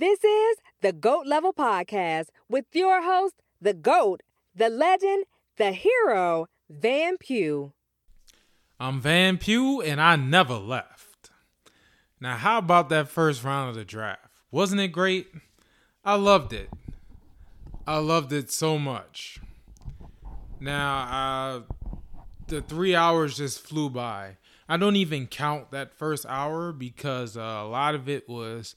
This is the GOAT Level Podcast with your host, the GOAT, the legend, the hero, Van Pugh. I'm Van Pugh, and I never left. Now, how about that first round of the draft? Wasn't it great? I loved it. I loved it so much. Now, the 3 hours just flew by. I don't even count that first hour because a lot of it was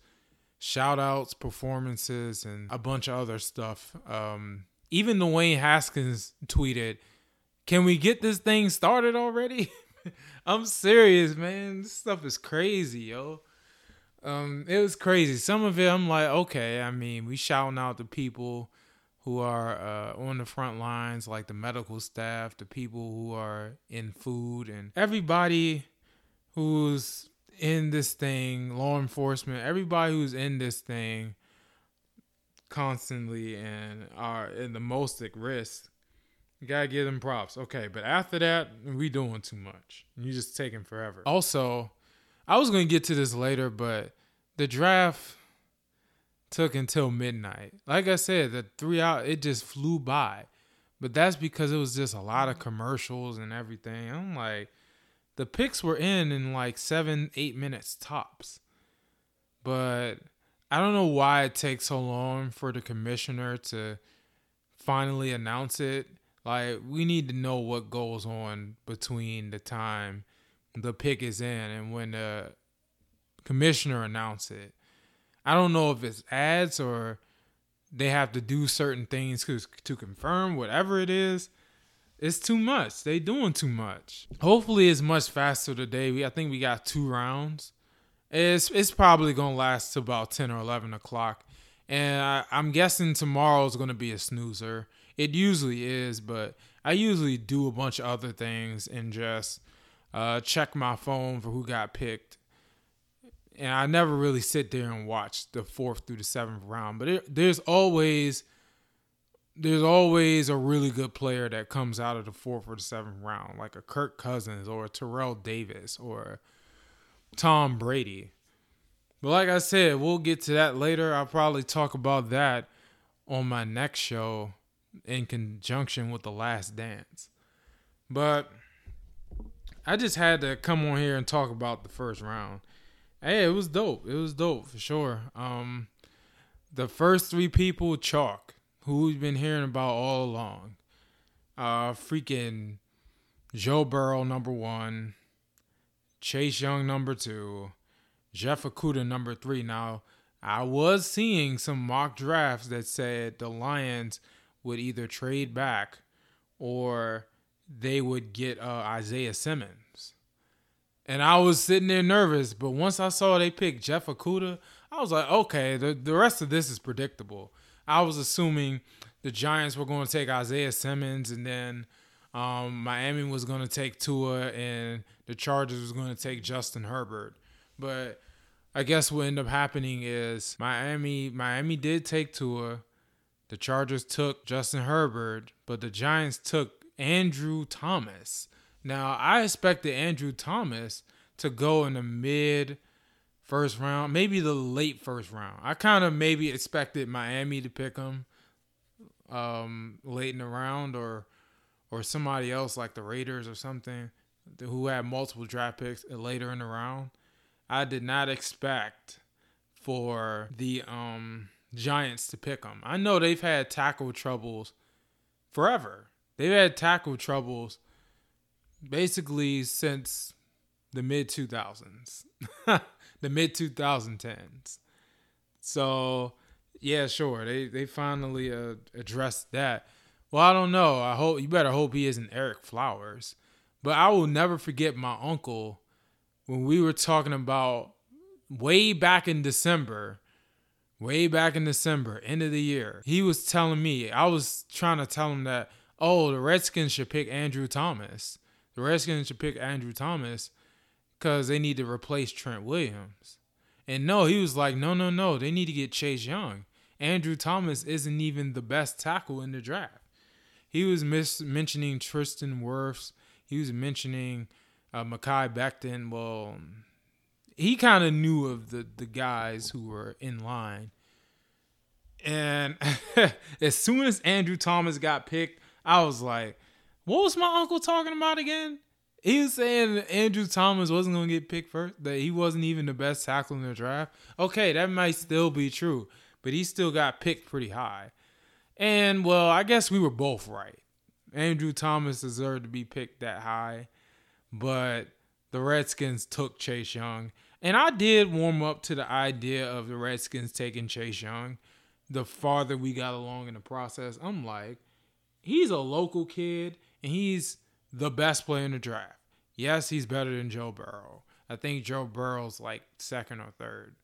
shout-outs, performances, and a bunch of other stuff. Even the Wayne Haskins tweeted, "Can we get this thing started already?" I'm serious, man. This stuff is crazy, yo. It was crazy. Some of it, I'm like, okay, I mean, we shouting out the people who are on the front lines, like the medical staff, the people who are in food, and everybody who's in this thing, law enforcement, everybody who's in this thing constantly and are in the most at risk. You gotta give them props. Okay, but after that, we doing too much. You just taking forever. Also, I was going to get to this later, but the draft took until midnight. Like I said, the 3 hours, it just flew by. But that's because it was just a lot of commercials and everything. I'm like, the picks were in like 7-8 minutes tops. But I don't know why it takes so long for the commissioner to finally announce it. Like, we need to know what goes on between the time the pick is in and when the commissioner announced it. I don't know if it's ads or they have to do certain things to confirm, whatever it is. It's too much. They doing too much. Hopefully it's much faster today. I think we got 2 rounds. It's probably going to last to about 10 or 11 o'clock. And I'm guessing tomorrow's going to be a snoozer. It usually is, but I usually do a bunch of other things and just check my phone for who got picked. And I never really sit there and watch the 4th through the 7th round. But there's always a really good player that comes out of the 4th or the 7th round, like a Kirk Cousins or a Terrell Davis or Tom Brady. But like I said, we'll get to that later. I'll probably talk about that on my next show in conjunction with The Last Dance. But I just had to come on here and talk about the first round. Hey, it was dope. It was dope for sure. The first 3 people, chalk, who we've been hearing about all along. Freaking Joe Burrow, number 1. Chase Young, number 2. Jeff Okudah, number 3. Now, I was seeing some mock drafts that said the Lions would either trade back or they would get Isaiah Simmons. And I was sitting there nervous, but once I saw they picked Jeff Okudah, I was like, okay, the rest of this is predictable. I was assuming the Giants were going to take Isaiah Simmons, and then Miami was going to take Tua, and the Chargers was going to take Justin Herbert. But I guess what ended up happening is Miami did take Tua. The Chargers took Justin Herbert, but the Giants took Andrew Thomas. Now, I expected Andrew Thomas to go in the mid-first round, maybe the late first round. I kind of maybe expected Miami to pick him late in the round or somebody else like the Raiders or something who had multiple draft picks later in the round. I did not expect for the Giants to pick them. I know they've had tackle troubles forever. They've had tackle troubles basically since the mid-2000s, the mid-2010s. So, yeah, sure, they finally addressed that. Well, I don't know. You better hope he isn't Ereck Flowers. But I will never forget my uncle when we were talking about way back in December, end of the year, he was telling me, I was trying to tell him that, oh, the Redskins should pick Andrew Thomas. The Redskins should pick Andrew Thomas because they need to replace Trent Williams. And no, he was like, no, they need to get Chase Young. Andrew Thomas isn't even the best tackle in the draft. He was mentioning Tristan Wirfs. He was mentioning Mekhi Becton. Well, he kind of knew of the guys who were in line And as soon as Andrew Thomas got picked, I was like, what was my uncle talking about again? He was saying Andrew Thomas wasn't going to get picked first, that he wasn't even the best tackle in the draft. Okay, that might still be true, but he still got picked pretty high. And, well, I guess we were both right. Andrew Thomas deserved to be picked that high, but the Redskins took Chase Young. And I did warm up to the idea of the Redskins taking Chase Young. The farther we got along in the process, I'm like, he's a local kid, and he's the best player in the draft. Yes, he's better than Joe Burrow. I think Joe Burrow's like second or third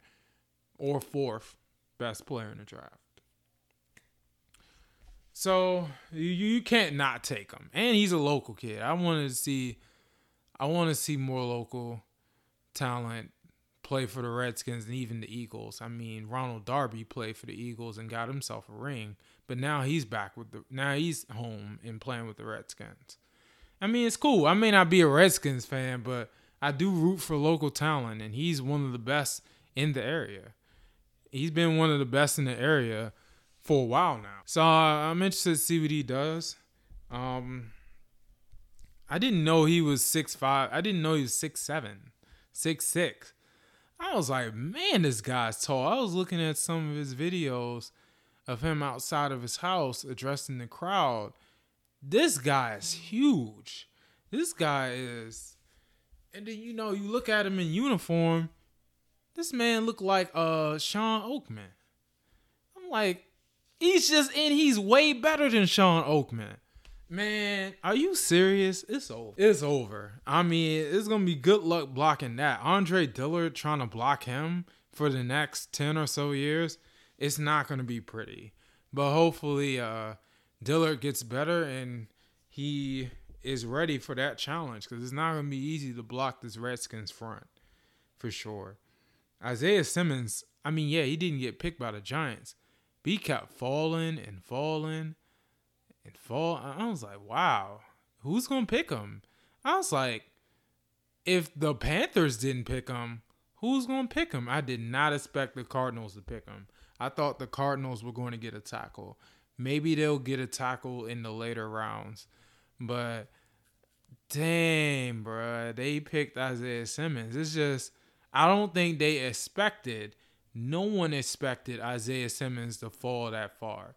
or fourth best player in the draft. So you can't not take him. And he's a local kid. I want to see more local talent play for the Redskins and even the Eagles. I mean, Ronald Darby played for the Eagles and got himself a ring, but now he's back with now he's home and playing with the Redskins. I mean, it's cool. I may not be a Redskins fan, but I do root for local talent, and he's one of the best in the area. He's been one of the best in the area for a while now. So I'm interested to see what he does. I didn't know he was 6'5". I didn't know he was 6'7", 6'6". I was like, man, this guy's tall. I was looking at some of his videos of him outside of his house addressing the crowd. This guy is huge. This guy is... And then, you know, you look at him in uniform. This man looked like Sean Oakman. I'm like, he's way better than Sean Oakman. Man, are you serious? It's over. It's over. I mean, it's going to be good luck blocking that. Andre Dillard trying to block him for the next 10 or so years. It's not going to be pretty. But hopefully... Dillard gets better and he is ready for that challenge because it's not going to be easy to block this Redskins front for sure. Isaiah Simmons, I mean, yeah, he didn't get picked by the Giants, but he kept falling. I was like, wow, who's going to pick him? I was like, if the Panthers didn't pick him, who's going to pick him? I did not expect the Cardinals to pick him. I thought the Cardinals were going to get a tackle. Maybe they'll get a tackle in the later rounds. But, damn, bro. They picked Isaiah Simmons. It's just, I don't think they expected, no one expected Isaiah Simmons to fall that far.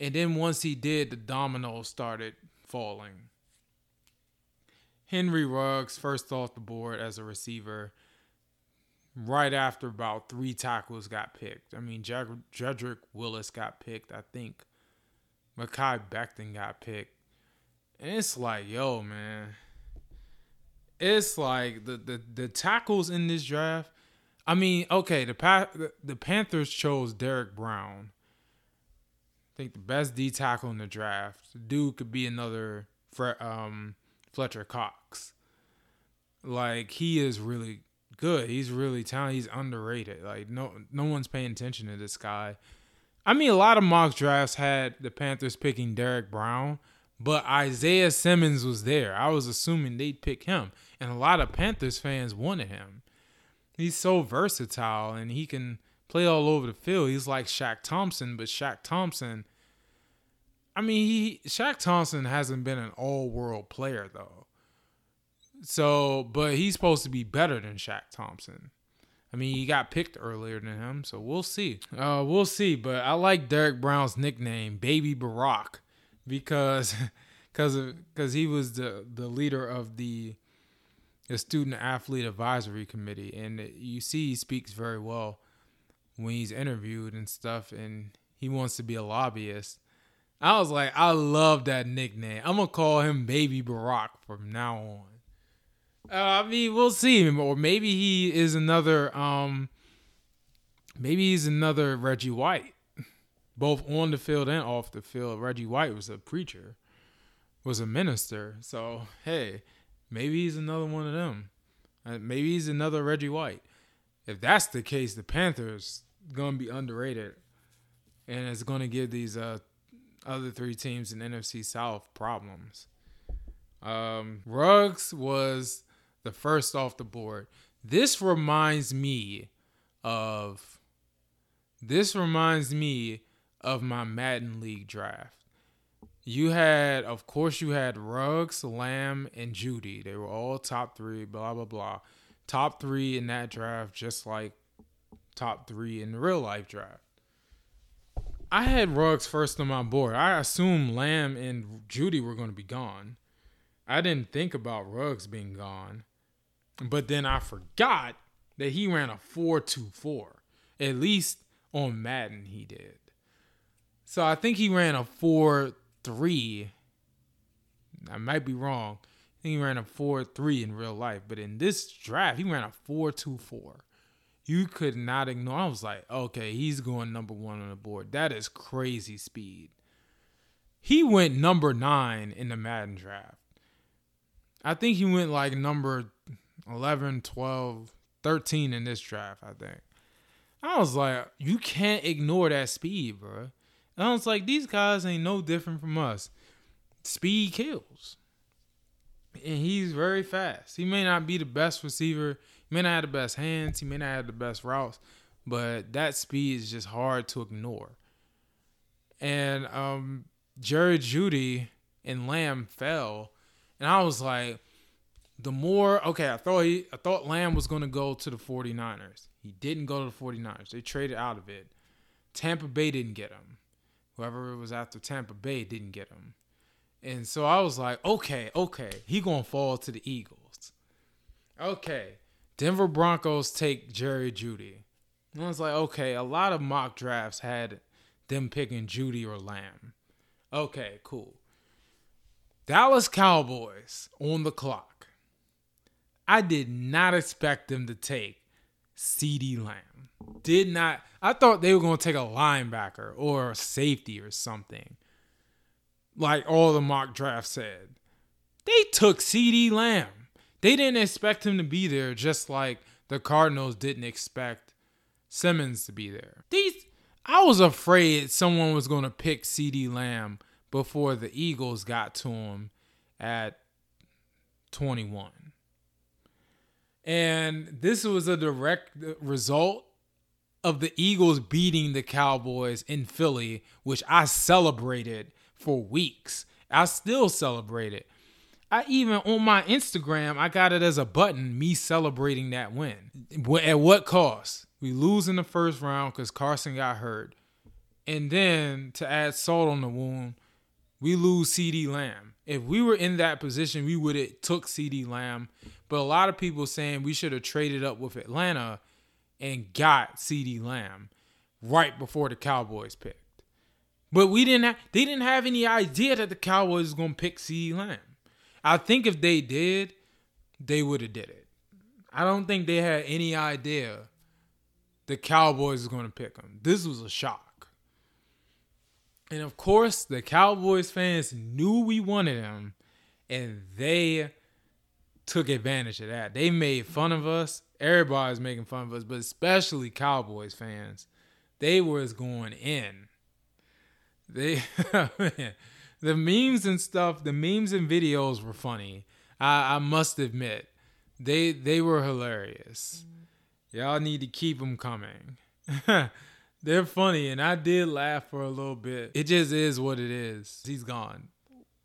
And then once he did, the dominoes started falling. Henry Ruggs, first off the board as a receiver, right after about three tackles got picked. I mean, Jedrick Willis got picked. I think Mekhi Becton got picked. And it's like, yo, man. It's like the tackles in this draft. I mean, okay, the Panthers chose Derrick Brown. I think the best D tackle in the draft. The dude could be another Fletcher Cox. Like, he is really good. He's really talented. He's underrated. Like no one's paying attention to this guy. I mean, a lot of mock drafts had the Panthers picking Derrick Brown, but Isaiah Simmons was there. I was assuming they'd pick him, and a lot of Panthers fans wanted him. He's so versatile, and he can play all over the field. He's like Shaq Thompson, but Shaq Thompson, I mean, Shaq Thompson hasn't been an all-world player, though. So, but he's supposed to be better than Shaq Thompson. I mean, he got picked earlier than him, so we'll see. But I like Derrick Brown's nickname, Baby Barack, because he was the leader of the Student Athlete Advisory Committee, and you see he speaks very well when he's interviewed and stuff, and he wants to be a lobbyist. I was like, I love that nickname. I'm going to call him Baby Barack from now on. I mean, we'll see. Or maybe he is another Reggie White, both on the field and off the field. Reggie White was a preacher, was a minister. So, hey, maybe he's another one of them. Maybe he's another Reggie White. If that's the case, the Panthers going to be underrated. And it's going to give these other three teams in NFC South problems. Ruggs was the first off the board. This reminds me of This reminds me of my Madden League draft. You had, of course, you had Ruggs, Lamb, and Jeudy. They were all top three, blah, blah, blah. Top three in that draft, just like top three in the real life draft. I had Ruggs first on my board. I assumed Lamb and Jeudy were going to be gone. I didn't think about Ruggs being gone. But then I forgot that he ran a 4.24. At least on Madden he did. So I think he ran a 4.3. I might be wrong. I think he ran a 4.3 in real life. But in this draft, he ran a 4.24. You could not ignore. I was like, okay, he's going number one on the board. That is crazy speed. He went number 9 in the Madden draft. I think he went like number 11, 12, 13 in this draft, I think. I was like, you can't ignore that speed, bro. And I was like, these guys ain't no different from us. Speed kills. And he's very fast. He may not be the best receiver. He may not have the best hands. He may not have the best routes. But that speed is just hard to ignore. And Jerry Jeudy and Lamb fell. And I was like, I thought Lamb was going to go to the 49ers. He didn't go to the 49ers. They traded out of it. Tampa Bay didn't get him. Whoever it was after Tampa Bay didn't get him. And so I was like, okay, he going to fall to the Eagles. Okay, Denver Broncos take Jerry Jeudy. And I was like, okay, a lot of mock drafts had them picking Jeudy or Lamb. Okay, cool. Dallas Cowboys on the clock. I did not expect them to take CeeDee Lamb. Did not. I thought they were going to take a linebacker or a safety or something. Like all the mock drafts said. They took CeeDee Lamb. They didn't expect him to be there, just like the Cardinals didn't expect Simmons to be there. I was afraid someone was going to pick CeeDee Lamb before the Eagles got to him at 21. And this was a direct result of the Eagles beating the Cowboys in Philly, which I celebrated for weeks. I still celebrate it. I even, on my Instagram, I got it as a button, me celebrating that win. At what cost? We lose in the first round because Carson got hurt. And then, to add salt on the wound, we lose CeeDee Lamb. If we were in that position, we would have took CeeDee Lamb. But a lot of people saying we should have traded up with Atlanta and got CeeDee Lamb right before the Cowboys picked. But we didn't. They didn't have any idea that the Cowboys was gonna pick CeeDee Lamb. I think if they did, they would have did it. I don't think they had any idea the Cowboys was gonna pick him. This was a shock. And, of course, the Cowboys fans knew we wanted him, and they took advantage of that. They made fun of us. Everybody's making fun of us, but especially Cowboys fans. They was going in. The memes and stuff, the memes and videos were funny. I must admit, they were hilarious. Y'all need to keep them coming. They're funny, and I did laugh for a little bit. It just is what it is. He's gone.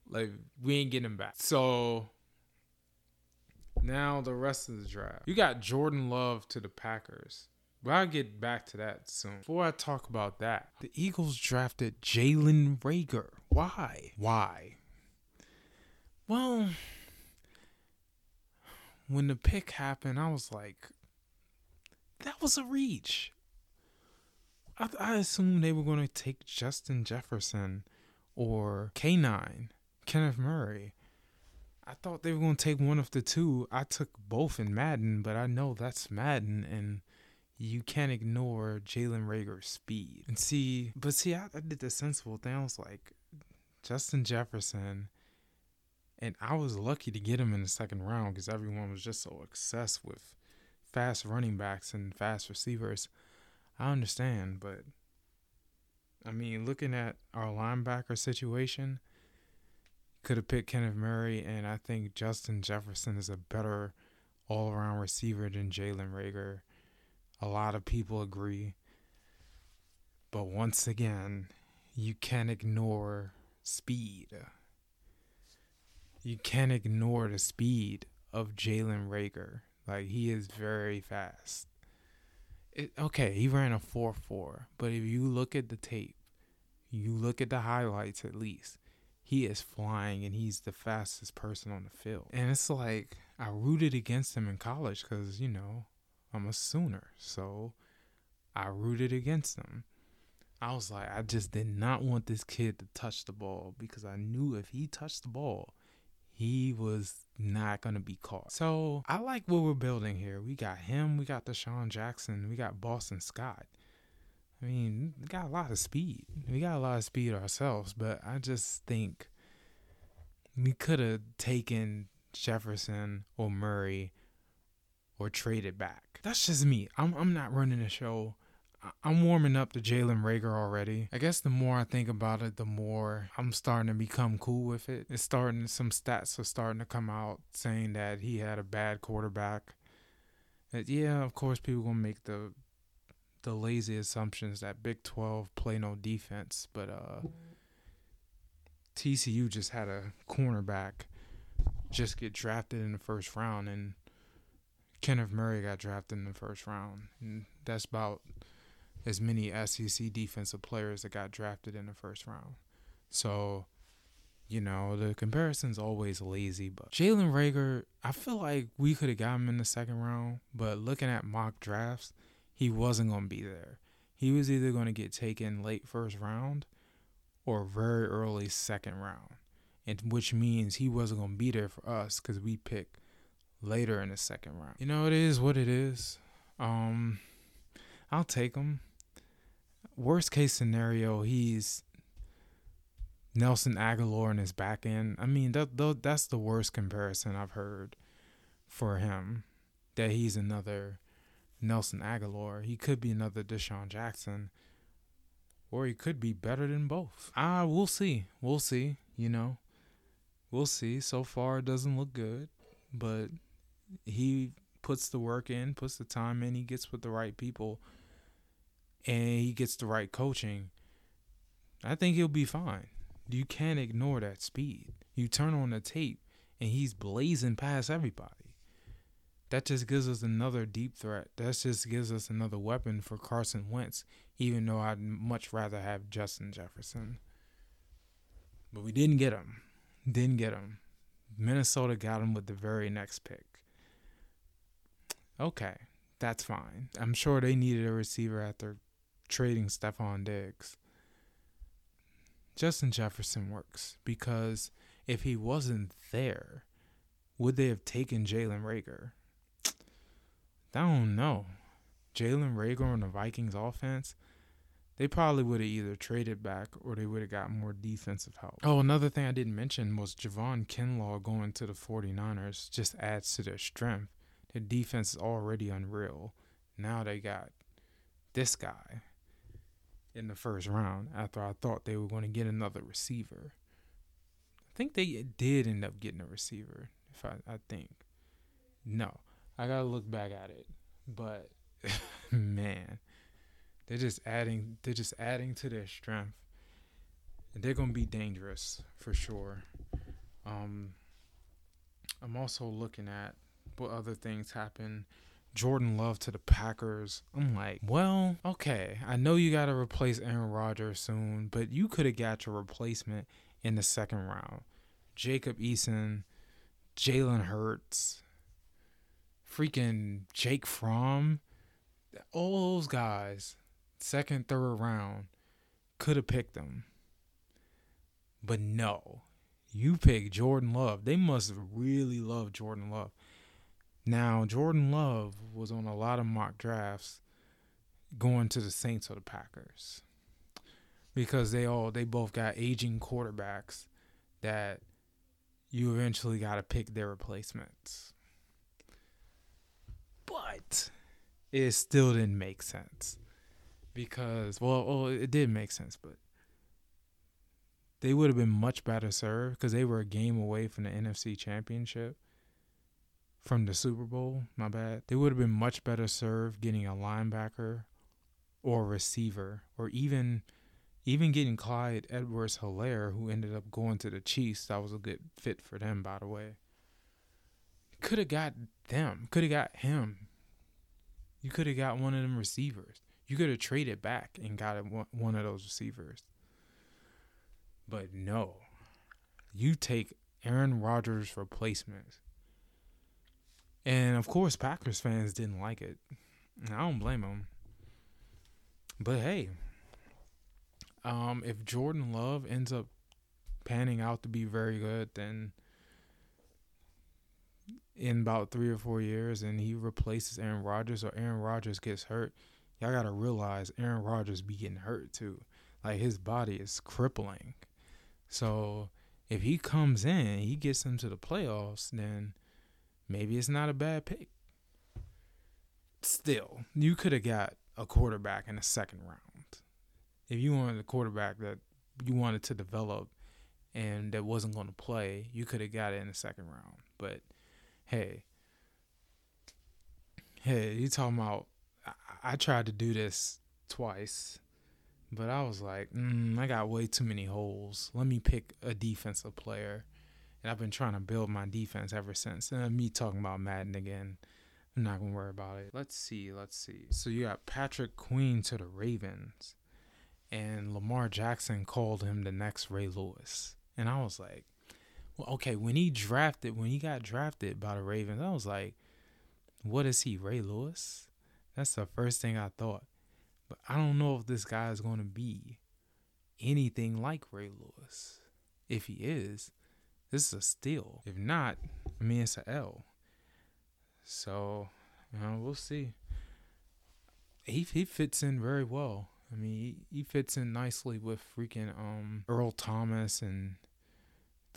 Like, we ain't getting him back. So, now the rest of the draft. You got Jordan Love to the Packers. But I'll get back to that soon. Before I talk about that, the Eagles drafted Jaylen Reagor. Why? Well, when the pick happened, I was like, that was a reach. I assumed they were going to take Justin Jefferson or K9, Kenneth Murray. I thought they were going to take one of the two. I took both in Madden, but I know that's Madden, and you can't ignore Jaylen Reagor's speed. I did the sensible thing. I was like, Justin Jefferson, and I was lucky to get him in the second round because everyone was just so obsessed with fast running backs and fast receivers. I understand, but, I mean, looking at our linebacker situation, could have picked Kenneth Murray, and I think Justin Jefferson is a better all-around receiver than Jaylen Reagor. A lot of people agree. But once again, you can't ignore speed. You can't ignore the speed of Jaylen Reagor. Like, he is very fast. Okay, he ran a 4.4, but if you look at the tape, you look at the highlights at least, he is flying and he's the fastest person on the field. And it's like, I rooted against him in college because, you know, I'm a Sooner. So I rooted against him. I was like, I just did not want this kid to touch the ball because I knew if he touched the ball, he was not going to be caught. So I like what we're building here. We got him. We got DeSean Jackson. We got Boston Scott. I mean, we got a lot of speed. We got a lot of speed ourselves, but I just think we could have taken Jefferson or Murray or traded back. That's just me. I'm not running the show. I'm warming up to Jaylen Reagor already. I guess the more I think about it, the more I'm starting to become cool with it. It's starting, some stats are starting to come out saying that he had a bad quarterback. That, yeah, of course, people gonna make the lazy assumptions that Big 12 play no defense, but TCU just had a cornerback just get drafted in the first round, and Kenneth Murray got drafted in the first round, and that's about as many SEC defensive players that got drafted in the first round. So, you know, the comparison's always lazy, but Jaylen Reagor, I feel like we could have got him in the second round, but looking at mock drafts, he wasn't going to be there. He was either going to get taken late first round or very early second round, and which means he wasn't going to be there for us because we picked later in the second round. You know, it is what it is. I'll take him. Worst case scenario, he's Nelson Aguilar in his back end. I mean, that's the worst comparison I've heard for him, that he's another Nelson Aguilar. He could be another DeSean Jackson, or he could be better than both. We'll see. We'll see, you know. We'll see. So far, it doesn't look good, but he puts the work in, puts the time in, he gets with the right people, and he gets the right coaching. I think he'll be fine. You can't ignore that speed. You turn on the tape, and he's blazing past everybody. That just gives us another deep threat. That just gives us another weapon for Carson Wentz, even though I'd much rather have Justin Jefferson. But we didn't get him. Minnesota got him with the very next pick. Okay, that's fine. I'm sure they needed a receiver after trading Stephon Diggs. Justin Jefferson works, because if he wasn't there, would they have taken Jaylen Reagor? I don't know. Jaylen Reagor on the Vikings offense, they probably would have either traded back or they would have got more defensive help. Oh, another thing I didn't mention was Javon Kinlaw going to the 49ers just adds to their strength. Their defense is already unreal. Now they got this guy in the first round after I thought they were going to get another receiver. I think they did end up getting a receiver, if I think. No, I got to look back at it. But, man, they're just adding to their strength. And they're going to be dangerous for sure. I'm also looking at what other things happen. Jordan Love to the Packers. I'm like, well, okay, I know you got to replace Aaron Rodgers soon, but you could have got your replacement in the second round. Jacob Eason, Jalen Hurts, freaking Jake Fromm, all those guys, second, third round, could have picked them. But no, you pick Jordan Love. They must really love Jordan Love. Now, Jordan Love was on a lot of mock drafts going to the Saints or the Packers because they both got aging quarterbacks that you eventually got to pick their replacements. But it still didn't make sense because, well, it did make sense, but they would have been much better served because they were a game away from the NFC Championship. From the Super Bowl, my bad. They would have been much better served getting a linebacker or receiver, or even getting Clyde Edwards-Helaire, who ended up going to the Chiefs. That was a good fit for them, by the way. Could have got them. Could have got him. You could have got one of them receivers. You could have traded back and got one of those receivers. But no. You take Aaron Rodgers' replacement. And, of course, Packers fans didn't like it. And I don't blame them. But, hey, if Jordan Love ends up panning out to be very good, then in about 3 or 4 years and he replaces Aaron Rodgers or Aaron Rodgers gets hurt, y'all got to realize Aaron Rodgers be getting hurt too. Like, his body is crippling. So if he comes in, he gets him to the playoffs, then maybe it's not a bad pick. Still, you could have got a quarterback in the second round. If you wanted a quarterback that you wanted to develop and that wasn't going to play, you could have got it in the second round. But, hey, you talking about, I tried to do this twice, but I was like, I got way too many holes. Let me pick a defensive player. And I've been trying to build my defense ever since. And me talking about Madden again, I'm not going to worry about it. Let's see. So you got Patrick Queen to the Ravens. And Lamar Jackson called him the next Ray Lewis. And I was like, well, okay, when he got drafted by the Ravens, I was like, what is he, Ray Lewis? That's the first thing I thought. But I don't know if this guy is going to be anything like Ray Lewis. If he is, this is a steal. If not, I mean, it's an L. So, we'll see. He fits in very well. I mean, he fits in nicely with freaking Earl Thomas and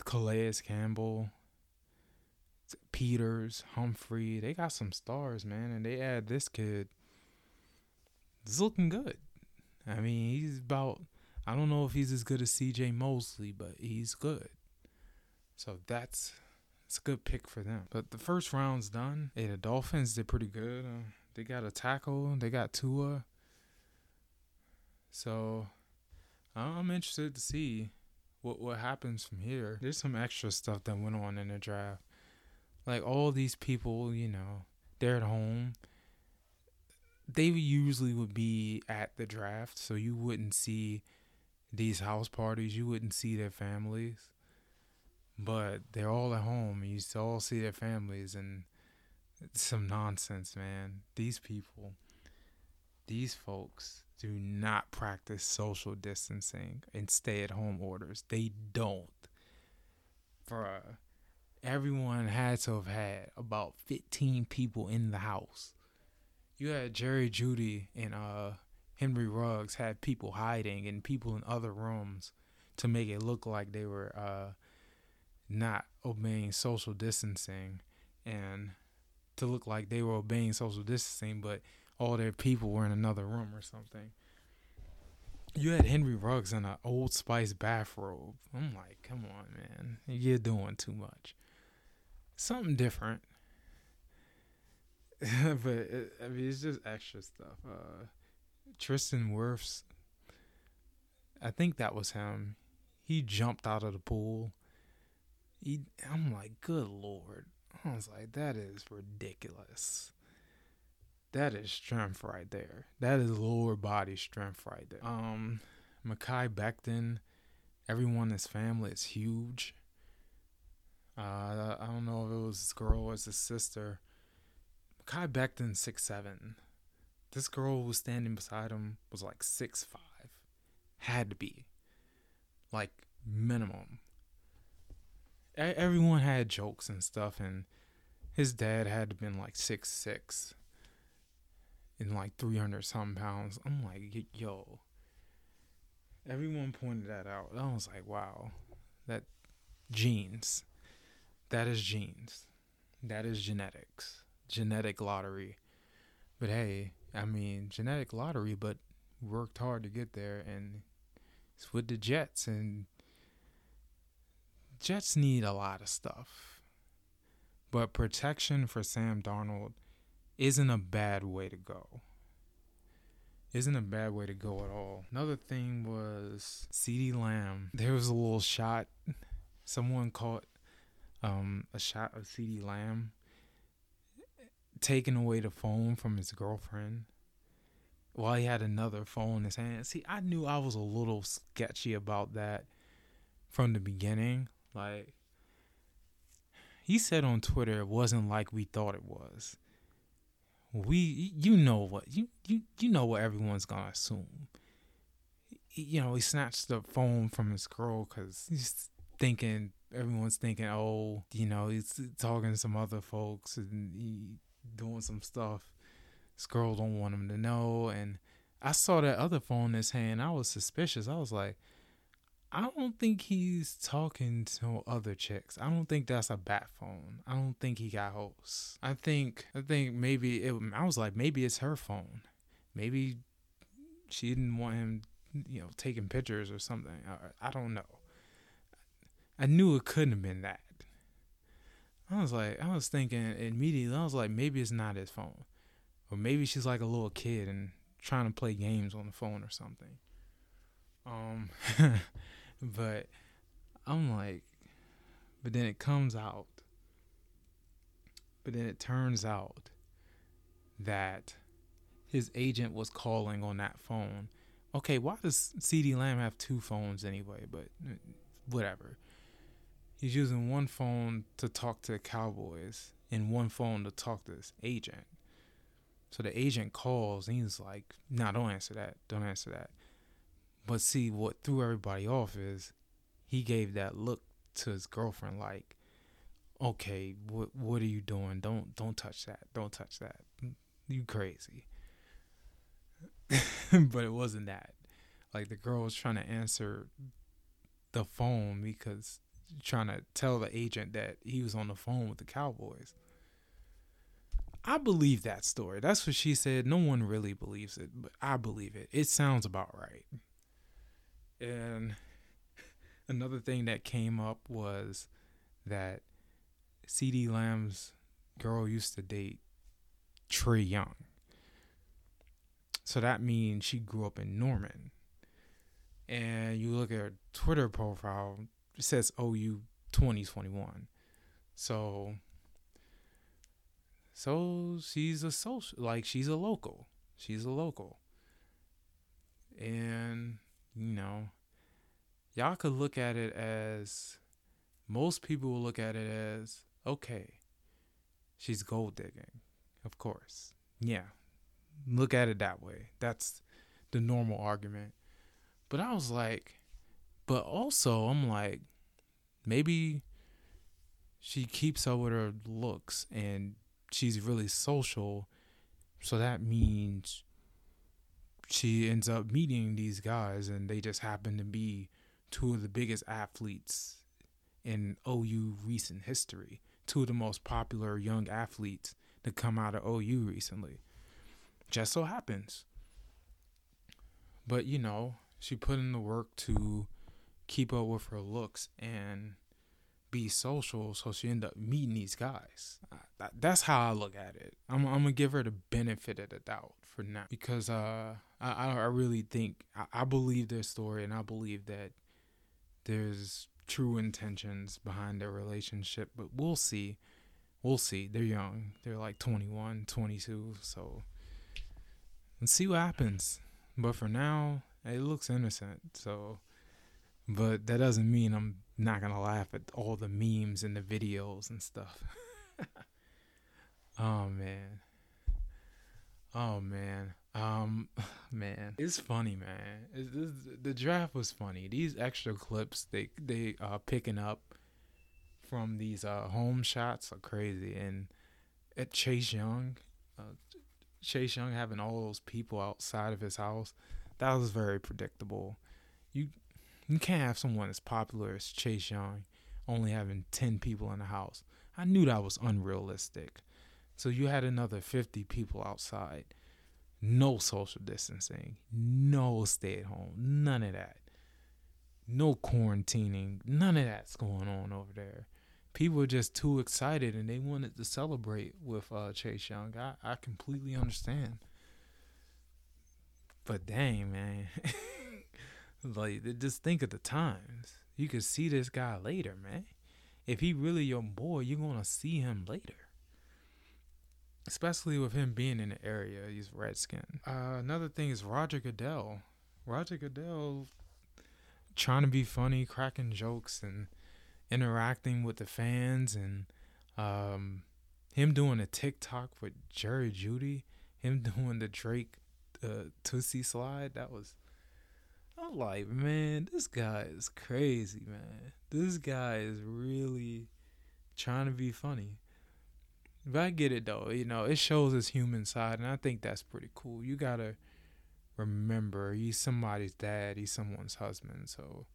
Calais Campbell, Peters, Humphrey. They got some stars, man, and they add this kid. He's looking good. I mean, I don't know if he's as good as C.J. Mosley, but he's good. So it's a good pick for them. But the first round's done. Hey, the Dolphins did pretty good. They got a tackle. They got Tua. So, I'm interested to see what happens from here. There's some extra stuff that went on in the draft. Like, all these people, they're at home. They usually would be at the draft, so you wouldn't see these house parties. You wouldn't see their families. But they're all at home, and you all see their families, and it's some nonsense, man. These people, these folks, do not practice social distancing and stay-at-home orders. They don't. Bruh, everyone had to have had about 15 people in the house. You had Jerry Jeudy and Henry Ruggs had people hiding and people in other rooms to make it look like they were not obeying social distancing and to look like they were obeying social distancing, but all their people were in another room or something. You had Henry Ruggs in an Old Spice bathrobe. I'm like, come on, man. You're doing too much. Something different. But, it's just extra stuff. Tristan Wirfs, I think that was him. He jumped out of the pool. I'm like, good Lord. I was like, that is ridiculous. That is strength right there. That is lower body strength right there. Mekhi Becton, everyone in his family is huge. I don't know if it was this girl or his sister. Mekhi Becton, 6'7". This girl who was standing beside him was like 6'5". Had to be. Like, minimum. Everyone had jokes and stuff, and his dad had to have been like 6'6". In like 300-something pounds. I'm like, yo. Everyone pointed that out. I was like, wow. That genes. That is genes. That is genetics. Genetic lottery. But hey, I mean, genetic lottery, but worked hard to get there. And it's with the Jets. And Jets need a lot of stuff. But protection for Sam Darnold isn't a bad way to go. isn't a bad way to go at all. Another thing was CeeDee Lamb. There was a little shot. Someone caught a shot of CeeDee Lamb taking away the phone from his girlfriend while he had another phone in his hand. See, I knew I was a little sketchy about that from the beginning. Like, he said on Twitter, it wasn't like we thought it was. You know what everyone's gonna assume. You know, he snatched the phone from his girl because he's thinking everyone's thinking, oh, you know, he's talking to some other folks and he doing some stuff this girl don't want him to know. And I saw that other phone in his hand. I was suspicious. I was like, I don't think he's talking to other chicks. I don't think that's a bat phone. I don't think he got hoes. I think maybe it. I was like, maybe it's her phone. Maybe she didn't want him, you know, taking pictures or something. I don't know. I knew it couldn't have been that. I was thinking immediately. I was like, maybe it's not his phone, or maybe she's like a little kid and trying to play games on the phone or something. But I'm like, but then it comes out. But then it turns out that his agent was calling on that phone. Okay, why does CeeDee Lamb have two phones anyway? But whatever. He's using one phone to talk to the Cowboys and one phone to talk to his agent. So the agent calls and he's like, nah, don't answer that. Don't answer that. But see, what threw everybody off is he gave that look to his girlfriend like, okay, what are you doing? Don't touch that. Don't touch that. You crazy. But it wasn't that. Like, the girl was trying to answer the phone because trying to tell the agent that he was on the phone with the Cowboys. I believe that story. That's what she said. No one really believes it, but I believe it. It sounds about right. And another thing that came up was that CeeDee Lamb's girl used to date Trey Young. So that means she grew up in Norman. And you look at her Twitter profile, it says OU 2021. So she's a social, like, she's a local. And, you know, y'all could look at it as, most people will look at it as, okay, she's gold digging, of course. Yeah, look at it that way. That's the normal argument. But I was like, but also I'm like, maybe she keeps up with her looks and she's really social. So that means she ends up meeting these guys and they just happen to be two of the biggest athletes in OU recent history. Two of the most popular young athletes to come out of OU recently. Just so happens. But, you know, she put in the work to keep up with her looks and be social, so she ended up meeting these guys. That's how I look at it. I'm gonna give her the benefit of the doubt for now, because I really think I believe their story, and I believe that there's true intentions behind their relationship. But we'll see. They're young. They're like 21, 22. So let's see what happens. But for now, it looks innocent. So, but that doesn't mean I'm not gonna laugh at all the memes and the videos and stuff. Oh man, it's funny, man. The draft was funny. These extra clips they are picking up from these home shots are crazy. And at Chase Young having all those people outside of his house, that was very predictable. You can't have someone as popular as Chase Young only having 10 people in the house. I knew that was unrealistic. So you had another 50 people outside. No social distancing. No stay at home. None of that. No quarantining. None of that's going on over there. People are just too excited and they wanted to celebrate with Chase Young. I completely understand. But dang, man. Like, just think of the times. You could see this guy later, man. If he really your boy, you're going to see him later. Especially with him being in the area. He's redskin. Another thing is Roger Goodell. Roger Goodell trying to be funny, cracking jokes, and interacting with the fans, and him doing a TikTok with Jerry Jeudy, him doing the Drake Tootsie slide. That was... I'm like, man, this guy is crazy, man. This guy is really trying to be funny. But I get it, though. You know, it shows his human side, and I think that's pretty cool. You got to remember, he's somebody's dad. He's someone's husband. So,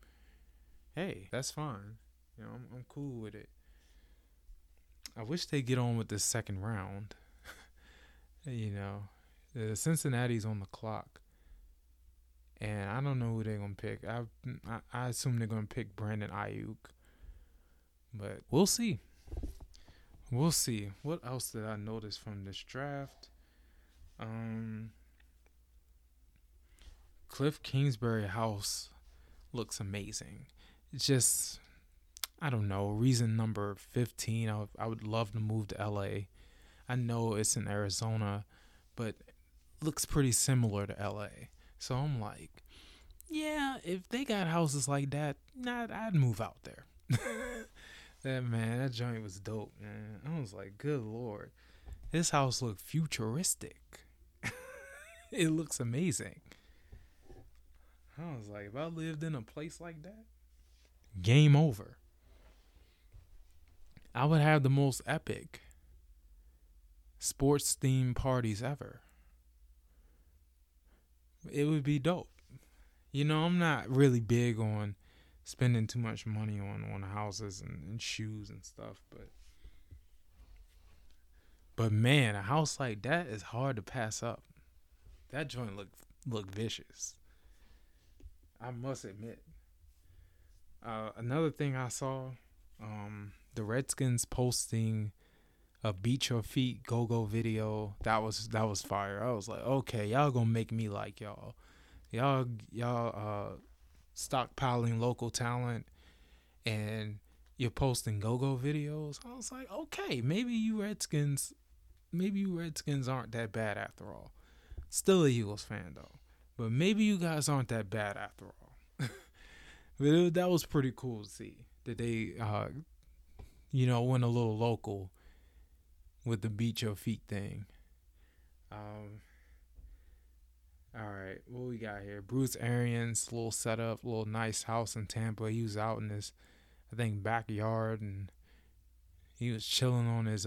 hey, that's fine. You know, I'm cool with it. I wish they get on with this second round. You know, Cincinnati's on the clock. And I don't know who they're going to pick. I assume they're going to pick Brandon Ayuk. But we'll see. We'll see. What else did I notice from this draft? Cliff Kingsbury house looks amazing. It's just, I don't know, reason number 15. I would love to move to L.A. I know it's in Arizona, but looks pretty similar to L.A., so I'm like, yeah, if they got houses like that, I'd move out there. That joint was dope, man. I was like, good Lord. This house looked futuristic. It looks amazing. I was like, if I lived in a place like that, game over. I would have the most epic sports-themed parties ever. It would be dope. You know, I'm not really big on spending too much money on houses and shoes and stuff, but man, a house like that is hard to pass up. That joint looked vicious, I must admit. Another thing I saw, the Redskins posting a Beat Your Feet Go-Go video. That was fire. I was like, okay, y'all gonna make me like y'all. Y'all stockpiling local talent, and you're posting Go-Go videos. I was like, okay, maybe you Redskins aren't that bad after all. Still a Eagles fan, though. But maybe you guys aren't that bad after all. That was pretty cool to see. That they, went a little local with the Beat Your Feet thing. All right, what we got here? Bruce Arians, little setup, little nice house in Tampa. He was out in his, I think, backyard, and he was chilling on his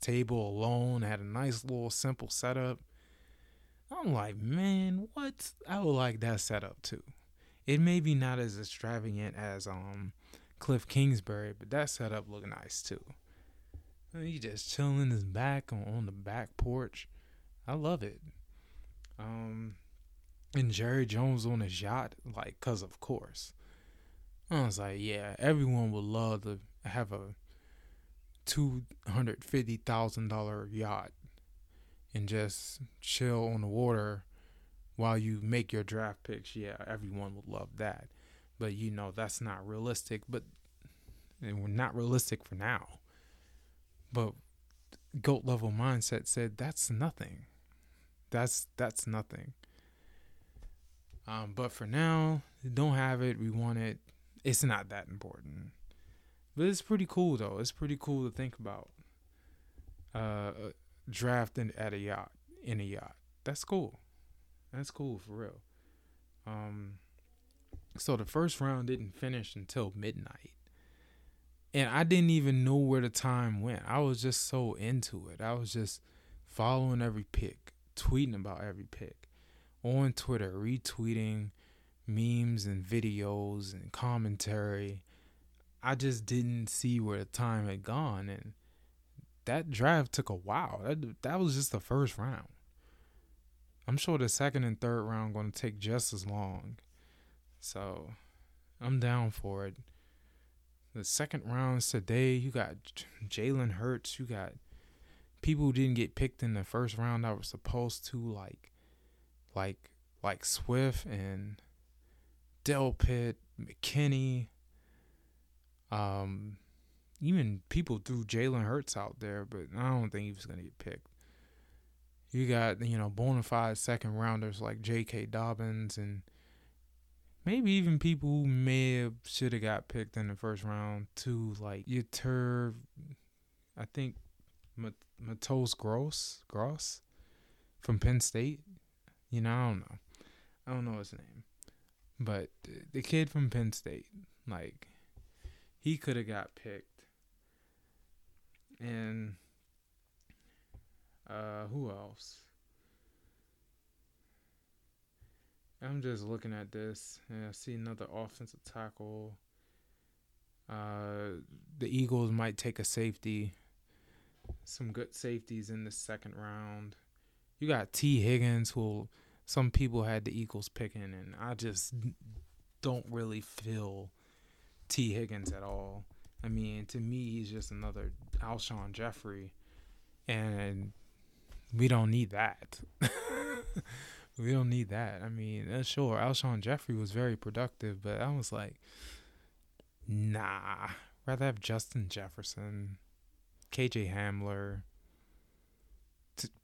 table alone. Had a nice little simple setup. I'm like, man, what? I would like that setup too. It may be not as extravagant as Cliff Kingsbury, but that setup looked nice too. He just chilling his back on the back porch. I love it. And Jerry Jones on his yacht, like, cause of course. I was like, yeah, everyone would love to have a $250,000 yacht and just chill on the water while you make your draft picks. Yeah, everyone would love that. But, you know, that's not realistic. But we're not realistic for now. But GOAT level mindset said that's nothing. That's nothing. But for now, don't have it. We want it. It's not that important. But it's pretty cool, though. It's pretty cool to think about. Drafting at a yacht, in a yacht. That's cool. That's cool for real. So the first round didn't finish until midnight. And I didn't even know where the time went. I was just so into it. I was just following every pick, tweeting about every pick, on Twitter, retweeting memes and videos and commentary. I just didn't see where the time had gone. And that draft took a while. That was just the first round. I'm sure the second and third round are going to take just as long. So I'm down for it. The second rounds today, you got Jalen Hurts. You got people who didn't get picked in the first round that were supposed to, like like Swift and Delpit, McKinney, even people threw Jalen Hurts out there, but I don't think he was going to get picked. You got, bona fide second rounders like J.K. Dobbins and maybe even people who should have got picked in the first round too, like Yetur, I think Matos Gross from Penn State. I don't know his name. But the kid from Penn State, like, he could have got picked. And who else? I'm just looking at this, and I see another offensive tackle. The Eagles might take a safety. Some good safeties in the second round. You got T. Higgins, who some people had the Eagles picking, and I just don't really feel T. Higgins at all. I mean, to me, he's just another Alshon Jeffrey, and we don't need that. We don't need that. I mean, sure, Alshon Jeffrey was very productive, but I was like, nah, rather have Justin Jefferson, KJ Hamler,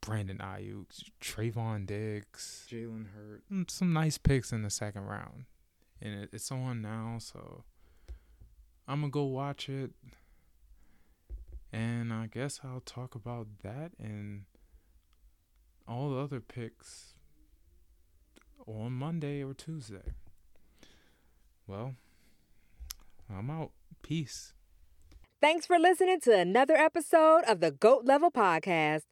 Brandon Ayuk, Trayvon Diggs, Jalen Hurts, some nice picks in the second round, and it's on now, so I'm gonna go watch it, and I guess I'll talk about that and all the other picks on Monday or Tuesday. Well, I'm out. Peace. Thanks for listening to another episode of the GOAT Level Podcast.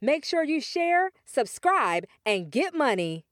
Make sure you share, subscribe, and get money.